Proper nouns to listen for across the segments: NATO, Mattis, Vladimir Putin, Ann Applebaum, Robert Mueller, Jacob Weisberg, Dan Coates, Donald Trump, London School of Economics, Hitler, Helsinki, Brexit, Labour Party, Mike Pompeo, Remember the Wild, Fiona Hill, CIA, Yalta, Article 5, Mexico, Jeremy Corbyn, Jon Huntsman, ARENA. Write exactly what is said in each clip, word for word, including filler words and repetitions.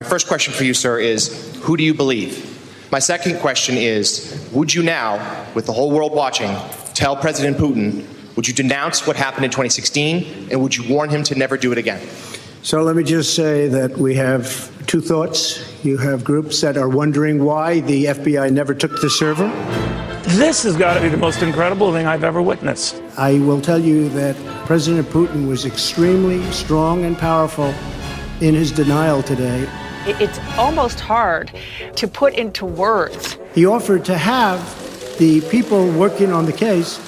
My first question for you, sir, is, who do you believe? My second question is, would you now, with the whole world watching, tell President Putin, would you denounce what happened in twenty sixteen, and would you warn him to never do it again? So let me just say that we have two thoughts. You have groups that are wondering why the F B I never took the server. This has got to be the most incredible thing I've ever witnessed. I will tell you that President Putin was extremely strong and powerful in his denial today. It's almost hard to put into words. He offered to have the people working on the case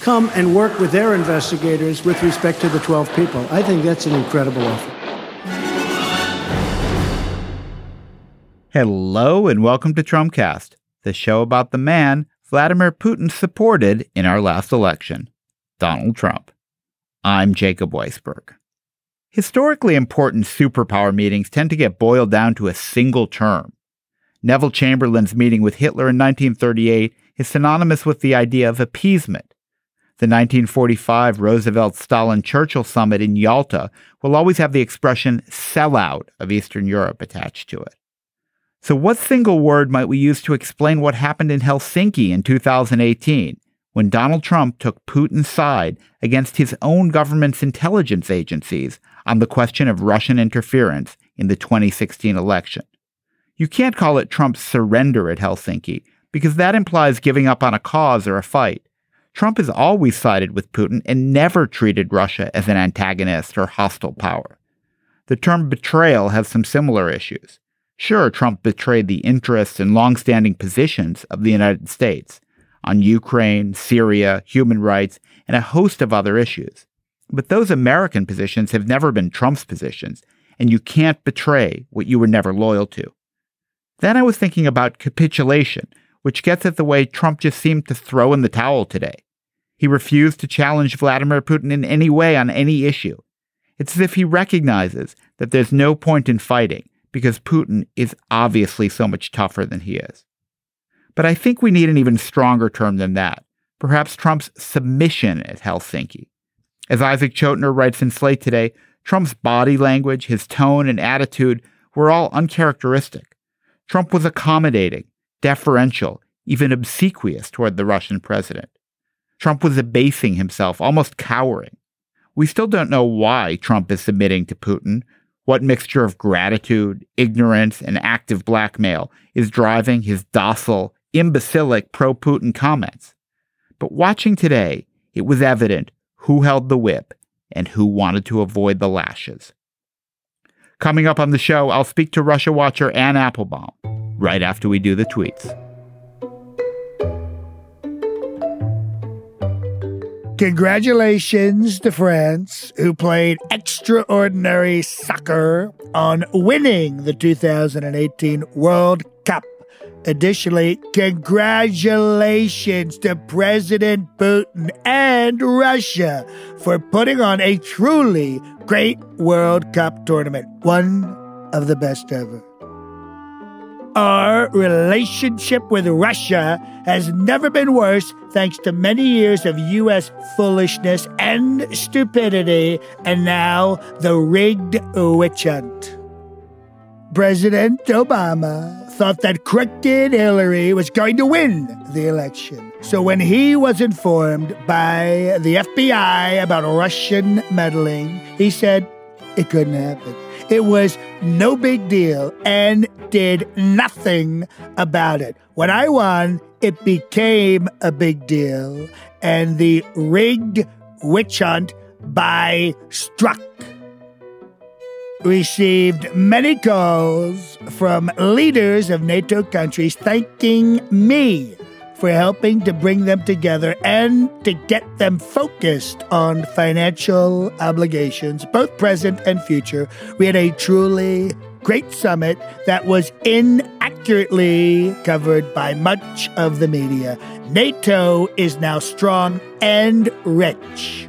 come and work with their investigators with respect to the twelve people. I think that's an incredible offer. Hello and welcome to Trumpcast, the show about the man Vladimir Putin supported in our last election, Donald Trump. I'm Jacob Weisberg. Historically important superpower meetings tend to get boiled down to a single term. Neville Chamberlain's meeting with Hitler in nineteen thirty-eight is synonymous with the idea of appeasement. The nineteen forty-five Roosevelt-Stalin-Churchill summit in Yalta will always have the expression sellout of Eastern Europe attached to it. So what single word might we use to explain what happened in Helsinki in two thousand eighteen? When Donald Trump took Putin's side against his own government's intelligence agencies on the question of Russian interference in the twenty sixteen election. You can't call it Trump's surrender at Helsinki, because that implies giving up on a cause or a fight. Trump has always sided with Putin and never treated Russia as an antagonist or hostile power. The term betrayal has some similar issues. Sure, Trump betrayed the interests and longstanding positions of the United States on Ukraine, Syria, human rights, and a host of other issues. But those American positions have never been Trump's positions, and you can't betray what you were never loyal to. Then I was thinking about capitulation, which gets at the way Trump just seemed to throw in the towel today. He refused to challenge Vladimir Putin in any way on any issue. It's as if he recognizes that there's no point in fighting, because Putin is obviously so much tougher than he is. But I think we need an even stronger term than that, perhaps Trump's submission at Helsinki. As Isaac Chotiner writes in Slate today, Trump's body language, his tone, and attitude were all uncharacteristic. Trump was accommodating, deferential, even obsequious toward the Russian president. Trump was abasing himself, almost cowering. We still don't know why Trump is submitting to Putin, what mixture of gratitude, ignorance, and active blackmail is driving his docile, imbecilic pro-Putin comments. But watching today, it was evident who held the whip and who wanted to avoid the lashes. Coming up on the show, I'll speak to Russia watcher Ann Applebaum right after we do the tweets. Congratulations to France, who played extraordinary soccer, on winning the two thousand eighteen World Cup. Additionally, congratulations to President Putin and Russia for putting on a truly great World Cup tournament, one of the best ever. Our relationship with Russia has never been worse thanks to many years of U S foolishness and stupidity, and now the rigged witch hunt. President Obama thought that crooked Hillary was going to win the election. So when he was informed by the F B I about Russian meddling, he said it couldn't happen. It was no big deal and did nothing about it. When I won, it became a big deal, and the rigged witch hunt by Strzok. Received many calls from leaders of NATO countries thanking me for helping to bring them together and to get them focused on financial obligations, both present and future. We had a truly great summit that was inaccurately covered by much of the media. NATO is now strong and rich.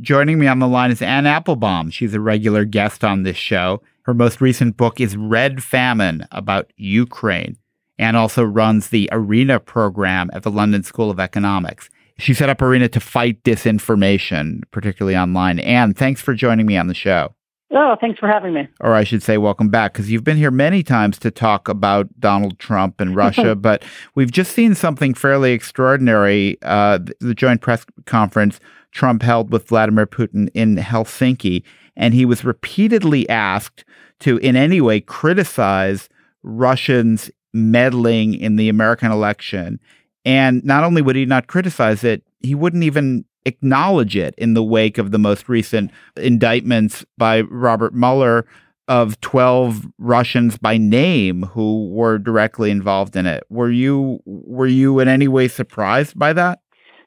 Joining me on the line is Ann Applebaum. She's a regular guest on this show. Her most recent book is Red Famine, about Ukraine. Ann also runs the ARENA program at the London School of Economics. She set up ARENA to fight disinformation, particularly online. Ann, thanks for joining me on the show. Oh, thanks for having me. Or I should say welcome back, because you've been here many times to talk about Donald Trump and Russia, but we've just seen something fairly extraordinary. Uh, the joint press conference Trump held with Vladimir Putin in Helsinki, and he was repeatedly asked to in any way criticize Russians meddling in the American election. And not only would he not criticize it, he wouldn't even acknowledge it in the wake of the most recent indictments by Robert Mueller of twelve Russians by name who were directly involved in it. Were you were you in any way surprised by that?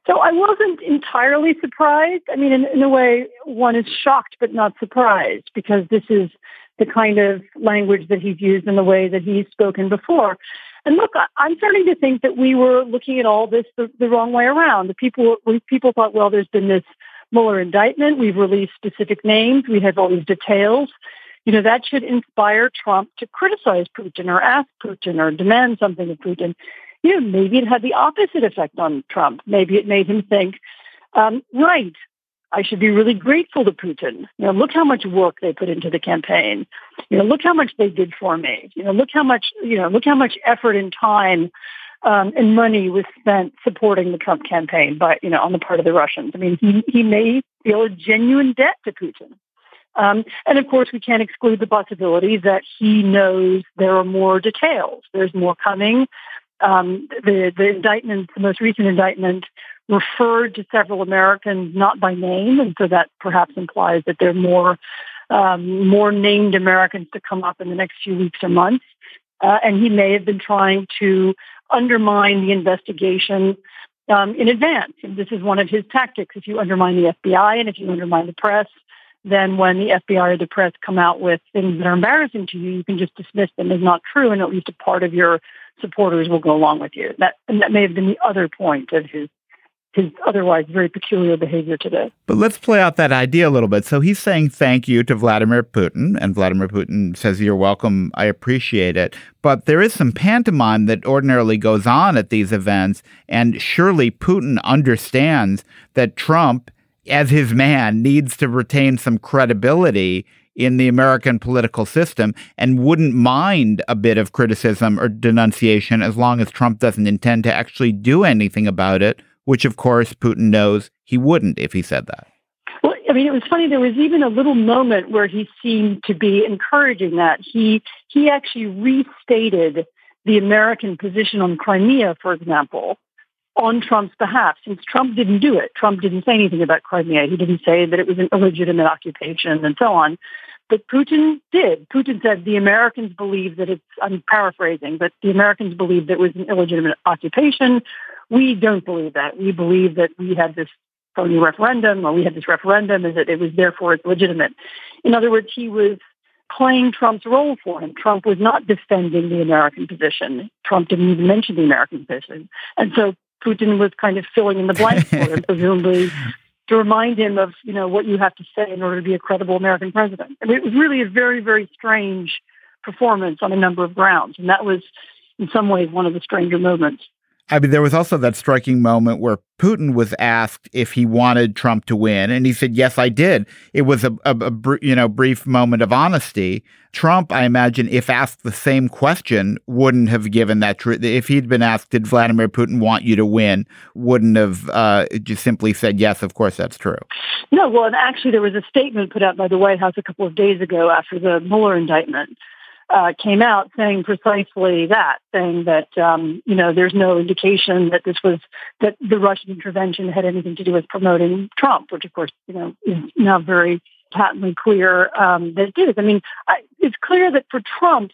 So I wasn't entirely surprised. I mean, in, in a way, one is shocked but not surprised, because this is the kind of language that he's used in the way that he's spoken before. And look, I'm starting to think that we were looking at all this the, the wrong way around. The people people thought, well, there's been this Mueller indictment. We've released specific names. We have all these details. You know, that should inspire Trump to criticize Putin or ask Putin or demand something of Putin. You know, maybe it had the opposite effect on Trump. Maybe it made him think, um, right, I should be really grateful to Putin. You know, look how much work they put into the campaign. You know, look how much they did for me. You know, look how much, you know, look how much effort and time um, and money was spent supporting the Trump campaign by, you know, on the part of the Russians. I mean, he, he may feel a genuine debt to Putin. Um, and of course, we can't exclude the possibility that he knows there are more details. There's more coming. Um, the, the indictment, the most recent indictment, referred to several Americans not by name, and so that perhaps implies that there are more um, more named Americans to come up in the next few weeks or months. Uh, and he may have been trying to undermine the investigation um, in advance. And this is one of his tactics. If you undermine the F B I and if you undermine the press, then when the F B I or the press come out with things that are embarrassing to you, you can just dismiss them as not true, and at least a part of your supporters will go along with you. That, and that may have been the other point of his his otherwise very peculiar behavior today. But let's play out that idea a little bit. So he's saying thank you to Vladimir Putin, and Vladimir Putin says, you're welcome, I appreciate it. But there is some pantomime that ordinarily goes on at these events, and surely Putin understands that Trump, as his man, needs to retain some credibility in the American political system and wouldn't mind a bit of criticism or denunciation as long as Trump doesn't intend to actually do anything about it, which, of course, Putin knows he wouldn't if he said that. Well, I mean, it was funny. There was even a little moment where he seemed to be encouraging that. He he actually restated the American position on Crimea, for example, on Trump's behalf, since Trump didn't do it. Trump didn't say anything about Crimea. He didn't say that it was an illegitimate occupation and so on. But Putin did. Putin said the Americans believe that it's, I'm paraphrasing, but the Americans believe that it was an illegitimate occupation. We don't believe that. We believe that we had this phony referendum, or we had this referendum, and that it was therefore it's legitimate. In other words, he was playing Trump's role for him. Trump was not defending the American position. Trump didn't even mention the American position. And so Putin was kind of filling in the blanks for him, presumably to remind him of, you know, what you have to say in order to be a credible American president. I mean, it was really a very, very strange performance on a number of grounds. And that was, in some ways, one of the stranger moments. I mean, there was also that striking moment where Putin was asked if he wanted Trump to win, and he said, yes, I did. It was a, a, a br- you know, brief moment of honesty. Trump, I imagine, if asked the same question, wouldn't have given that tr- – if he'd been asked, did Vladimir Putin want you to win, wouldn't have uh, just simply said, yes, of course, that's true. No, well, and actually there was a statement put out by the White House a couple of days ago after the Mueller indictment Uh, came out saying precisely that, saying that, um, you know, there's no indication that this was, that the Russian intervention had anything to do with promoting Trump, which, of course, you know, is now very patently clear um, that it did. I mean, I, it's clear that for Trump,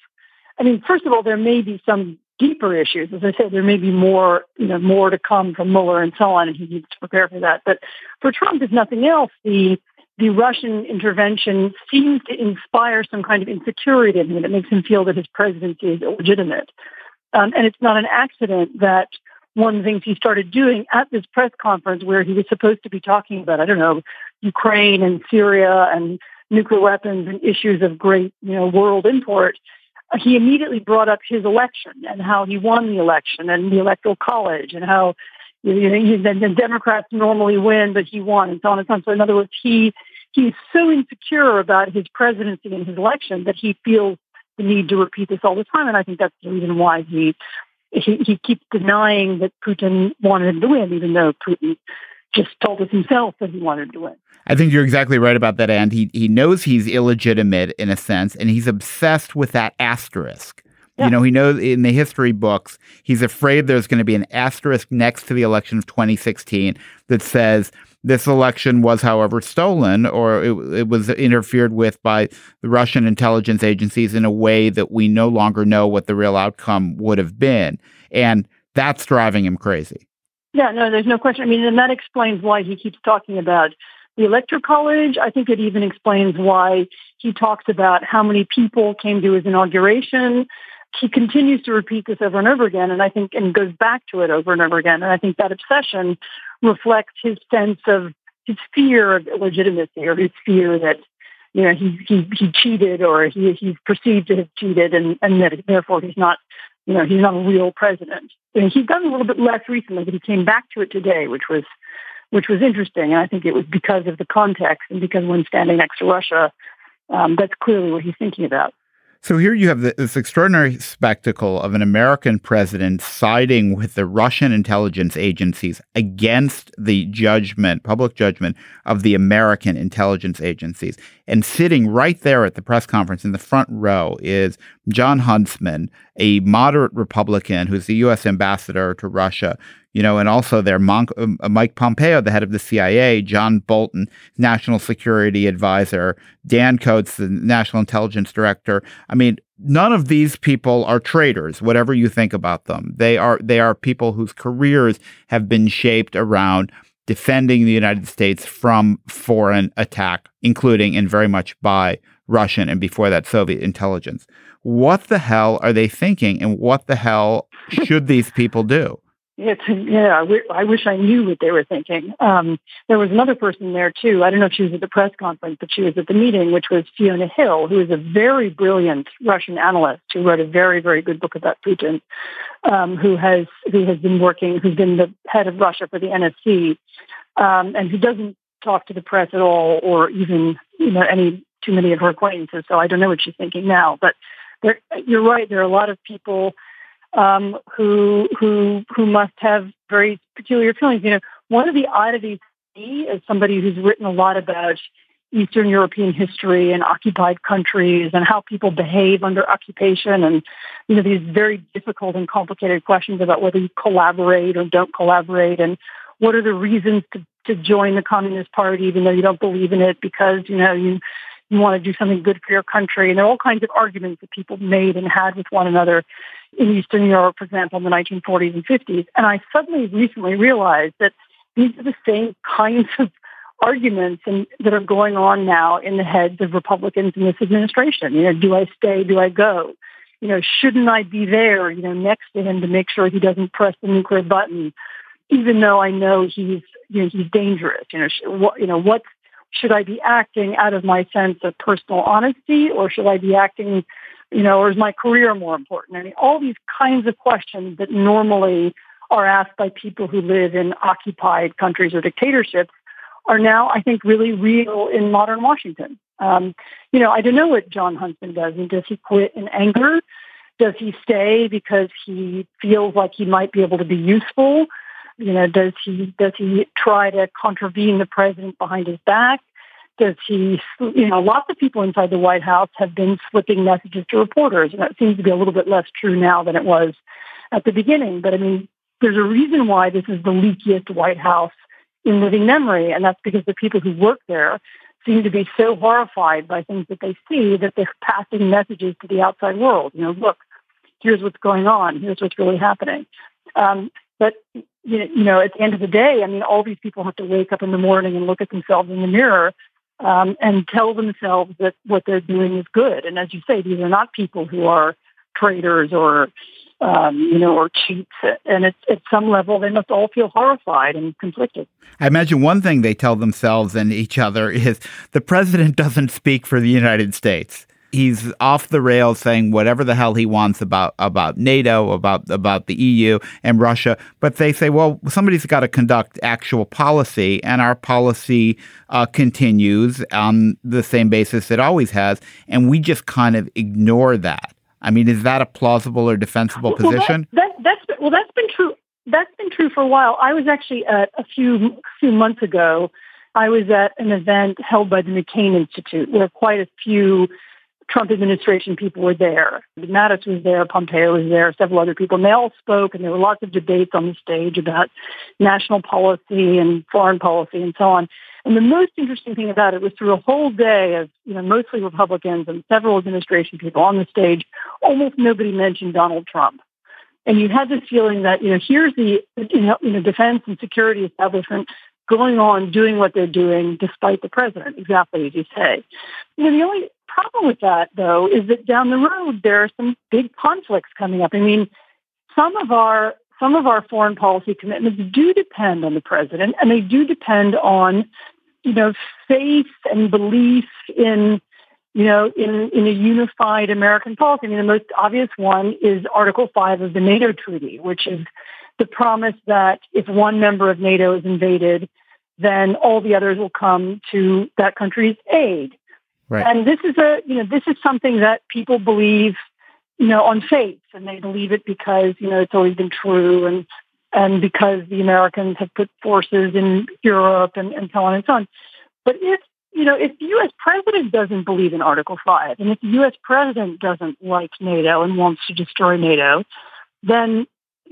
I mean, first of all, there may be some deeper issues. As I said, there may be more, you know, more to come from Mueller and so on, and he needs to prepare for that. But for Trump, if nothing else, the The Russian intervention seems to inspire some kind of insecurity in him that makes him feel that his presidency is illegitimate. Um, and it's not an accident that one of the things he started doing at this press conference where he was supposed to be talking about, I don't know, Ukraine and Syria and nuclear weapons and issues of great, you know, world import, he immediately brought up his election and how he won the election and the Electoral College and how, you know, the Democrats normally win, but he won and so on and so on. So in other words, he... He's so insecure about his presidency and his election that he feels the need to repeat this all the time. And I think that's the reason why he he, he keeps denying that Putin wanted him to win, even though Putin just told us himself that he wanted him to win. I think you're exactly right about that, and he, he knows he's illegitimate in a sense, and he's obsessed with that asterisk. You know, he knows in the history books, he's afraid there's going to be an asterisk next to the election of twenty sixteen that says this election was, however, stolen or it, it was interfered with by the Russian intelligence agencies in a way that we no longer know what the real outcome would have been. And that's driving him crazy. Yeah, no, there's no question. I mean, and that explains why he keeps talking about the Electoral College. I think it even explains why he talks about how many people came to his inauguration. He continues to repeat this over and over again, and I think, and goes back to it over and over again. And I think that obsession reflects his sense of his fear of illegitimacy, or his fear that, you know, he he, he cheated, or he he's perceived to have cheated, and, and that therefore he's not, you know, he's not a real president. And he's done a little bit less recently, but he came back to it today, which was which was interesting. And I think it was because of the context, and because when standing next to Russia, um, that's clearly what he's thinking about. So here you have this extraordinary spectacle of an American president siding with the Russian intelligence agencies against the judgment, public judgment of the American intelligence agencies. And sitting right there at the press conference in the front row is Jon Huntsman, a moderate Republican who's the U S ambassador to Russia, you know, and also there Mike Pompeo, the head of the C I A, John Bolton, national security advisor, Dan Coates, the national intelligence director. I mean, none of these people are traitors, whatever you think about them. They are they are people whose careers have been shaped around defending the United States from foreign attack, including and very much by Russian and before that Soviet intelligence. What the hell are they thinking, and what the hell should these people do? It's, yeah, I wish I knew what they were thinking. Um, there was another person there, too. I don't know if she was at the press conference, but she was at the meeting, which was Fiona Hill, who is a very brilliant Russian analyst who wrote a very, very good book about Putin, um, who has who has been working, who's been the head of Russia for the N S C, um, and who doesn't talk to the press at all, or even, you know, any too many of her acquaintances. So I don't know what she's thinking now. But there, you're right. There are a lot of people Um, who who who must have very peculiar feelings. You know, one of the oddities to me, as somebody who's written a lot about Eastern European history and occupied countries and how people behave under occupation, and, you know, these very difficult and complicated questions about whether you collaborate or don't collaborate, and what are the reasons to, to join the Communist Party even though you don't believe in it, because, you know, you you want to do something good for your country. And there are all kinds of arguments that people made and had with one another in Eastern Europe, for example, in the nineteen forties and fifties. And I suddenly recently realized that these are the same kinds of arguments and, that are going on now in the heads of Republicans in this administration. You know, do I stay? Do I go? You know, shouldn't I be there, you know, next to him to make sure he doesn't press the nuclear button, even though I know he's, you know, he's dangerous? You know, sh- what, you know, what's, should I be acting out of my sense of personal honesty, or should I be acting, you know, or is my career more important? I mean, all these kinds of questions that normally are asked by people who live in occupied countries or dictatorships are now, I think, really real in modern Washington. Um, you know, I don't know what Jon Huntsman does. And does he quit in anger? Does he stay because he feels like he might be able to be useful? You know, does he does he try to contravene the president behind his back? Does he, you know, lots of people inside the White House have been slipping messages to reporters, and that seems to be a little bit less true now than it was at the beginning. But I mean, there's a reason why this is the leakiest White House in living memory, and that's because the people who work there seem to be so horrified by things that they see that they're passing messages to the outside world. You know, look, here's what's going on. Here's what's really happening. Um, but, you know, at the end of the day, I mean, all these people have to wake up in the morning and look at themselves in the mirror um, and tell themselves that what they're doing is good. And as you say, these are not people who are traitors or, um, you know, or cheats. And at, at some level, they must all feel horrified and conflicted. I imagine one thing they tell themselves and each other is the president doesn't speak for the United States. He's off the rails saying whatever the hell he wants about about NATO, about about the E U and Russia. But they say, well, somebody's got to conduct actual policy, and our policy uh, continues on the same basis it always has. And we just kind of ignore that. I mean, is that a plausible or defensible well, position? That, that, that's, well, that's been true. That's been true for a while. I was actually at a few few months ago, I was at an event held by the McCain Institute where quite a few Trump administration people were there. Mattis was there, Pompeo was there, several other people, and they all spoke, and there were lots of debates on the stage about national policy and foreign policy and so on. And the most interesting thing about it was through a whole day of, you know, mostly Republicans and several administration people on the stage, almost nobody mentioned Donald Trump. And you had this feeling that, you know, here's the, you know, you know, defense and security establishment going on, doing what they're doing, despite the president, exactly as you say. You know, the only problem with that, though, is that down the road there are some big conflicts coming up. I mean, some of our some of our foreign policy commitments do depend on the president, and they do depend on, you know, faith and belief in, you know, in, in a unified American policy. I mean, the most obvious one is Article five of the NATO treaty, which is the promise that if one member of NATO is invaded, then all the others will come to that country's aid. Right. And this is a, you know, this is something that people believe, you know, on faith, and they believe it because, you know, it's always been true, and and because the Americans have put forces in Europe and, and so on and so on. But if, you know, if the U S president doesn't believe in Article five, and if the U S president doesn't like NATO and wants to destroy NATO, then,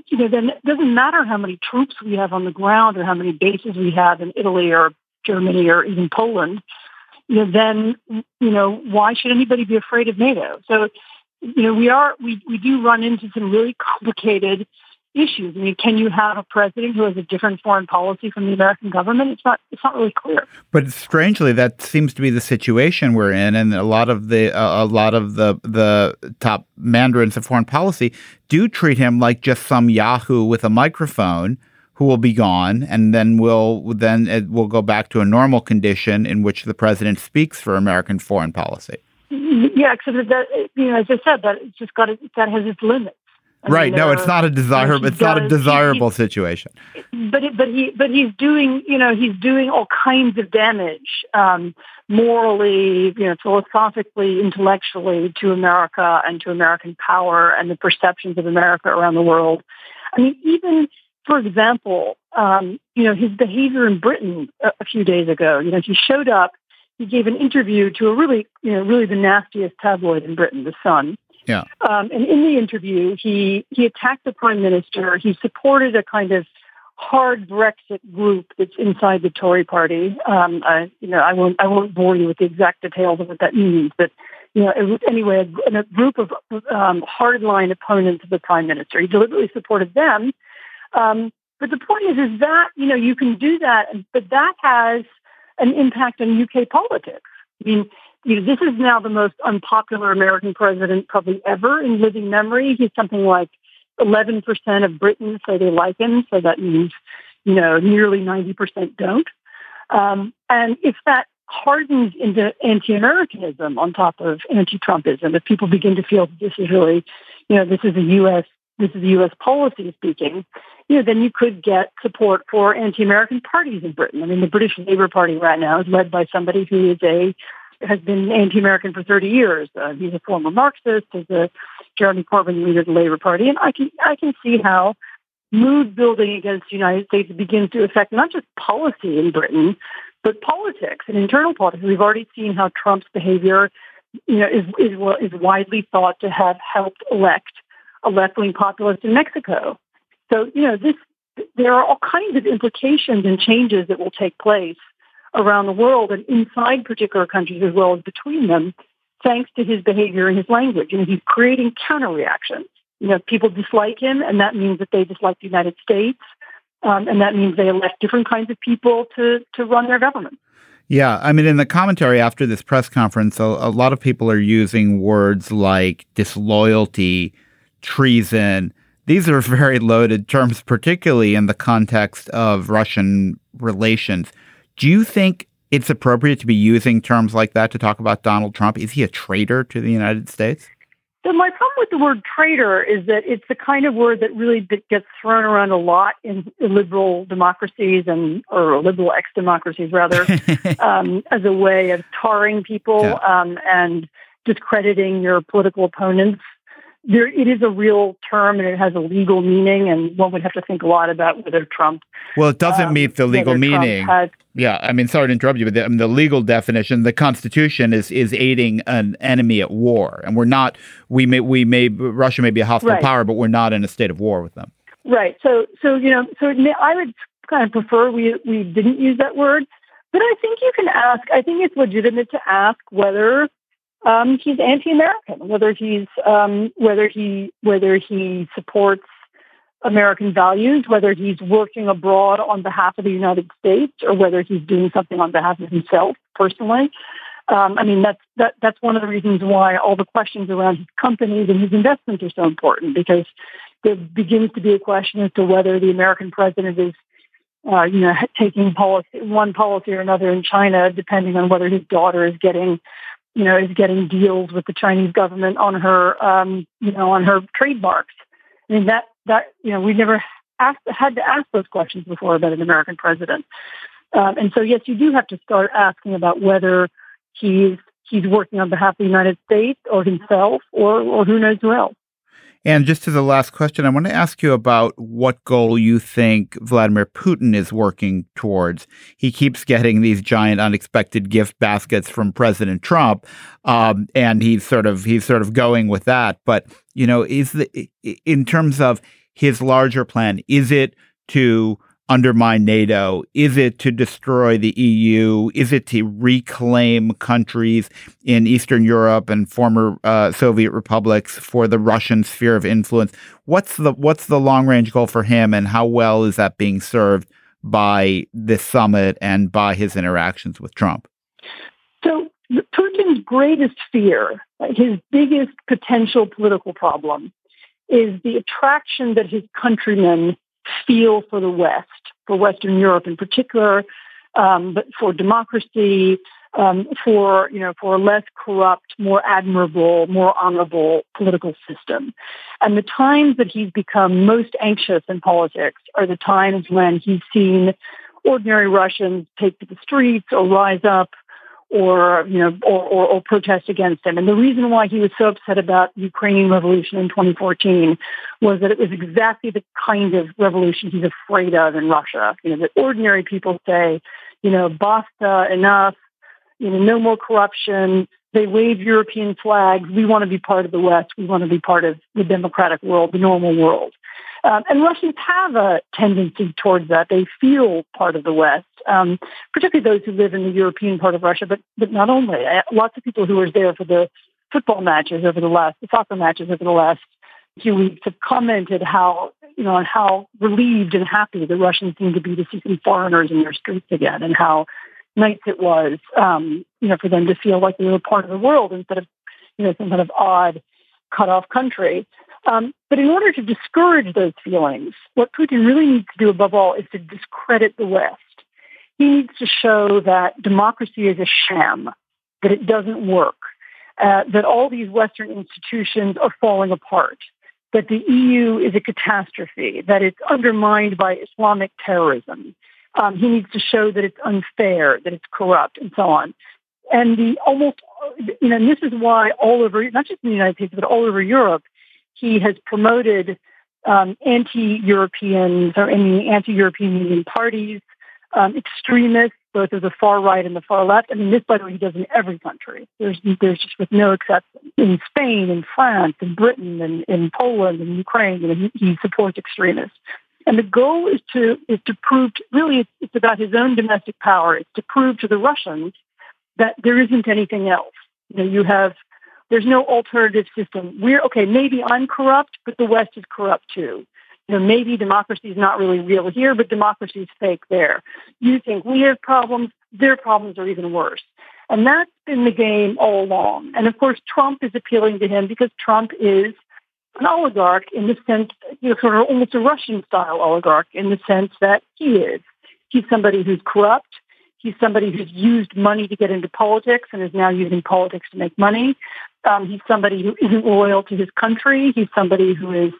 you know, then it doesn't matter how many troops we have on the ground or how many bases we have in Italy or Germany or even Poland. You know, then, you know, why should anybody be afraid of NATO? So, you know, we are, we, we do run into some really complicated issues. I mean, can you have a president who has a different foreign policy from the American government? It's not, it's not really clear. But strangely, that seems to be the situation we're in, and a lot of the uh, a lot of the the top mandarins of foreign policy do treat him like just some yahoo with a microphone who will be gone, and then we'll then it will go back to a normal condition in which the president speaks for American foreign policy. Yeah, except that, you know, as I said, that it's just got to, that has its limits. I right? Mean, no, it's not a desirable. It's not a desirable he, situation. But it, but he but he's doing you know he's doing all kinds of damage, um, morally, you know, philosophically, intellectually, to America and to American power and the perceptions of America around the world. I mean, even, for example, um, you know, his behavior in Britain a, a few days ago. You know, he showed up. He gave an interview to a really, you know, really the nastiest tabloid in Britain, The Sun. Yeah. Um, and in the interview, he he attacked the prime minister. He supported a kind of hard Brexit group that's inside the Tory party. Um, I, you know, I won't I won't bore you with the exact details of what that means, but, you know, it, anyway, a, a group of um, hardline opponents of the prime minister. He deliberately supported them. Um, but the point is, is that, you know, you can do that, but that has an impact on U K politics. I mean, you know, this is now the most unpopular American president probably ever in living memory. He's something like eleven percent of Britons say they like him, so that means, you know, nearly ninety percent don't. Um, and if that hardens into anti-Americanism on top of anti-Trumpism, if people begin to feel that this is really, you know, this is a U S this is U S policy speaking, you know, then you could get support for anti-American parties in Britain. I mean, the British Labour Party right now is led by somebody who is a has been anti-American for thirty years. Uh, he's a former Marxist. He's a Jeremy Corbyn leader of the Labour Party, and I can I can see how mood building against the United States begins to affect not just policy in Britain, but politics and internal politics. We've already seen how Trump's behavior, you know, is is, is widely thought to have helped elect a left-wing populist in Mexico. So, you know, this there are all kinds of implications and changes that will take place around the world and inside particular countries as well as between them, thanks to his behavior and his language. And he's creating counter-reactions. You know, people dislike him, and that means that they dislike the United States, um, and that means they elect different kinds of people to to run their government. Yeah. I mean, in the commentary after this press conference, a, a lot of people are using words like disloyalty, treason. These are very loaded terms, particularly in the context of Russian relations. Do you think it's appropriate to be using terms like that to talk about Donald Trump? Is he a traitor to the United States? So my problem with the word traitor is that it's the kind of word that really gets thrown around a lot in liberal democracies and or liberal ex-democracies, rather, um, as a way of tarring people yeah. um, and discrediting your political opponents. There, it is a real term, and it has a legal meaning, and one would have to think a lot about whether Trump... Well, it doesn't um, meet the legal meaning. Has, yeah, I mean, sorry to interrupt you, but the, I mean, the legal definition, the Constitution is is aiding an enemy at war, and we're not... We may, we may Russia may be a hostile right. power, but we're not in a state of war with them. Right. So, so you know, so it may, I would kind of prefer we we didn't use that word, but I think you can ask... I think it's legitimate to ask whether... Um, he's anti-American, whether he's um, whether he whether he supports American values, whether he's working abroad on behalf of the United States, or whether he's doing something on behalf of himself personally. Um, I mean, that's that, that's one of the reasons why all the questions around his companies and his investments are so important, because there begins to be a question as to whether the American president is uh, you know taking policy one policy or another in China, depending on whether his daughter is getting. you know, is getting deals with the Chinese government on her, um, you know, on her trademarks. I mean, that, that you know, we never asked, had to ask those questions before about an American president. Um, and so, yes, you do have to start asking about whether he's he's working on behalf of the United States or himself or, or who knows who else. And just as the last question, I want to ask you about what goal you think Vladimir Putin is working towards. He keeps getting these giant unexpected gift baskets from President Trump, um, and he's sort of he's sort of going with that. But, you know, is the in terms of his larger plan, is it to undermine NATO? Is it to destroy the E U? Is it to reclaim countries in Eastern Europe and former uh, Soviet republics for the Russian sphere of influence? What's the what's the long-range goal for him, and how well is that being served by this summit and by his interactions with Trump? So Putin's greatest fear, his biggest potential political problem, is the attraction that his countrymen feel for the West, for Western Europe in particular, um, but for democracy, um, for, you know, for a less corrupt, more admirable, more honorable political system. And the times that he's become most anxious in politics are the times when he's seen ordinary Russians take to the streets or rise up or, you know, or, or, or protest against him. And the reason why he was so upset about the Ukrainian revolution in twenty fourteen was that it was exactly the kind of revolution he's afraid of in Russia. You know, the ordinary people say, you know, basta, enough, you know, no more corruption. They wave European flags. We want to be part of the West. We want to be part of the democratic world, the normal world. Um, and Russians have a tendency towards that. They feel part of the West, um, particularly those who live in the European part of Russia, but but not only. I, lots of people who were there for the football matches over the last, the soccer matches over the last few weeks have commented how, you know, how relieved and happy the Russians seem to be to see some foreigners in their streets again, and how nice it was, um, you know, for them to feel like they were part of the world instead of, you know, some kind of odd cut-off country. Um, but in order to discourage those feelings, what Putin really needs to do above all is to discredit the West. He needs to show that democracy is a sham, that it doesn't work, uh, that all these Western institutions are falling apart, that the E U is a catastrophe, that it's undermined by Islamic terrorism. Um, he needs to show that it's unfair, that it's corrupt, and so on. And the almost, you know, and this is why all over, not just in the United States, but all over Europe, he has promoted um, anti-Europeans or any anti-European Union parties, um, extremists, both of the far right and the far left. I mean, this, by the way, he does in every country. There's, there's just with no exception. In Spain, in France, in Britain, and in Poland, and Ukraine, you know, he supports extremists. And the goal is to is to prove, to, really, it's about his own domestic power. It's to prove to the Russians that there isn't anything else. You know, you have, there's no alternative system. We're, okay, maybe I'm corrupt, but the West is corrupt too. You know, maybe democracy is not really real here, but democracy is fake there. You think we have problems, their problems are even worse. And that's been the game all along. And of course, Trump is appealing to him because Trump is an oligarch in the sense, you know, sort of almost a Russian-style oligarch in the sense that he is. He's somebody who's corrupt. He's somebody who's used money to get into politics and is now using politics to make money. Um, he's somebody who isn't loyal to his country. He's somebody who is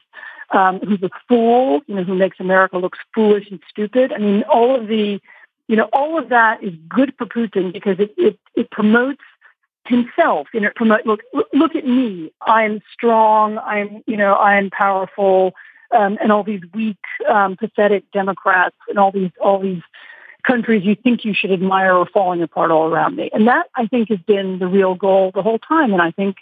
um, who's a fool, you know, who makes America look foolish and stupid. I mean, all of the, you know, all of that is good for Putin because it it, it promotes himself. You know, promote look look at me. I'm strong. I'm you know I'm powerful. Um, and all these weak, um, pathetic Democrats and all these all these countries you think you should admire are falling apart all around me. And that, I think, has been the real goal the whole time. And I think,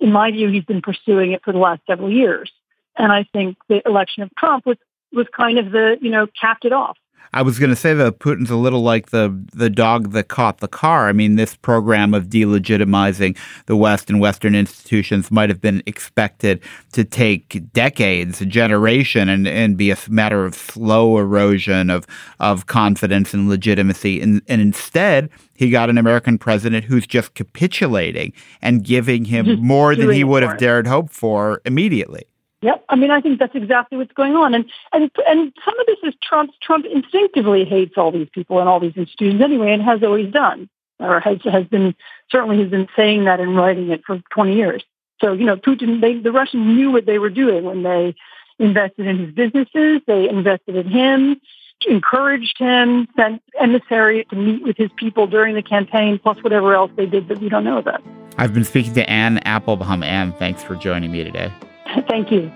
in my view, he's been pursuing it for the last several years. And I think the election of Trump was, was kind of the, you know, capped it off. I was going to say that Putin's a little like the the dog that caught the car. I mean, this program of delegitimizing the West and Western institutions might have been expected to take decades, a generation, and, and be a matter of slow erosion of of confidence and legitimacy. And, and instead, he got an American president who's just capitulating and giving him just more than he would have dared hope for immediately. Yep. I mean, I think that's exactly what's going on. And and and some of this is Trump's. Trump instinctively hates all these people and all these institutions anyway, and has always done, or has, has been, certainly has been saying that and writing it for twenty years. So, you know, Putin, they, the Russians knew what they were doing when they invested in his businesses. They invested in him, encouraged him, sent emissaries to meet with his people during the campaign, plus whatever else they did that we don't know about. I've been speaking to Ann Applebaum. Ann, thanks for joining me today. Thank you.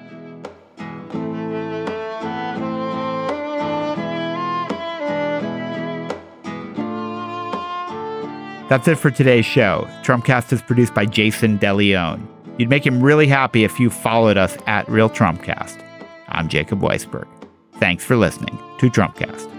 That's it for today's show. Trumpcast is produced by Jason DeLeon. You'd make him really happy if you followed us at Real Trumpcast. I'm Jacob Weisberg. Thanks for listening to Trumpcast.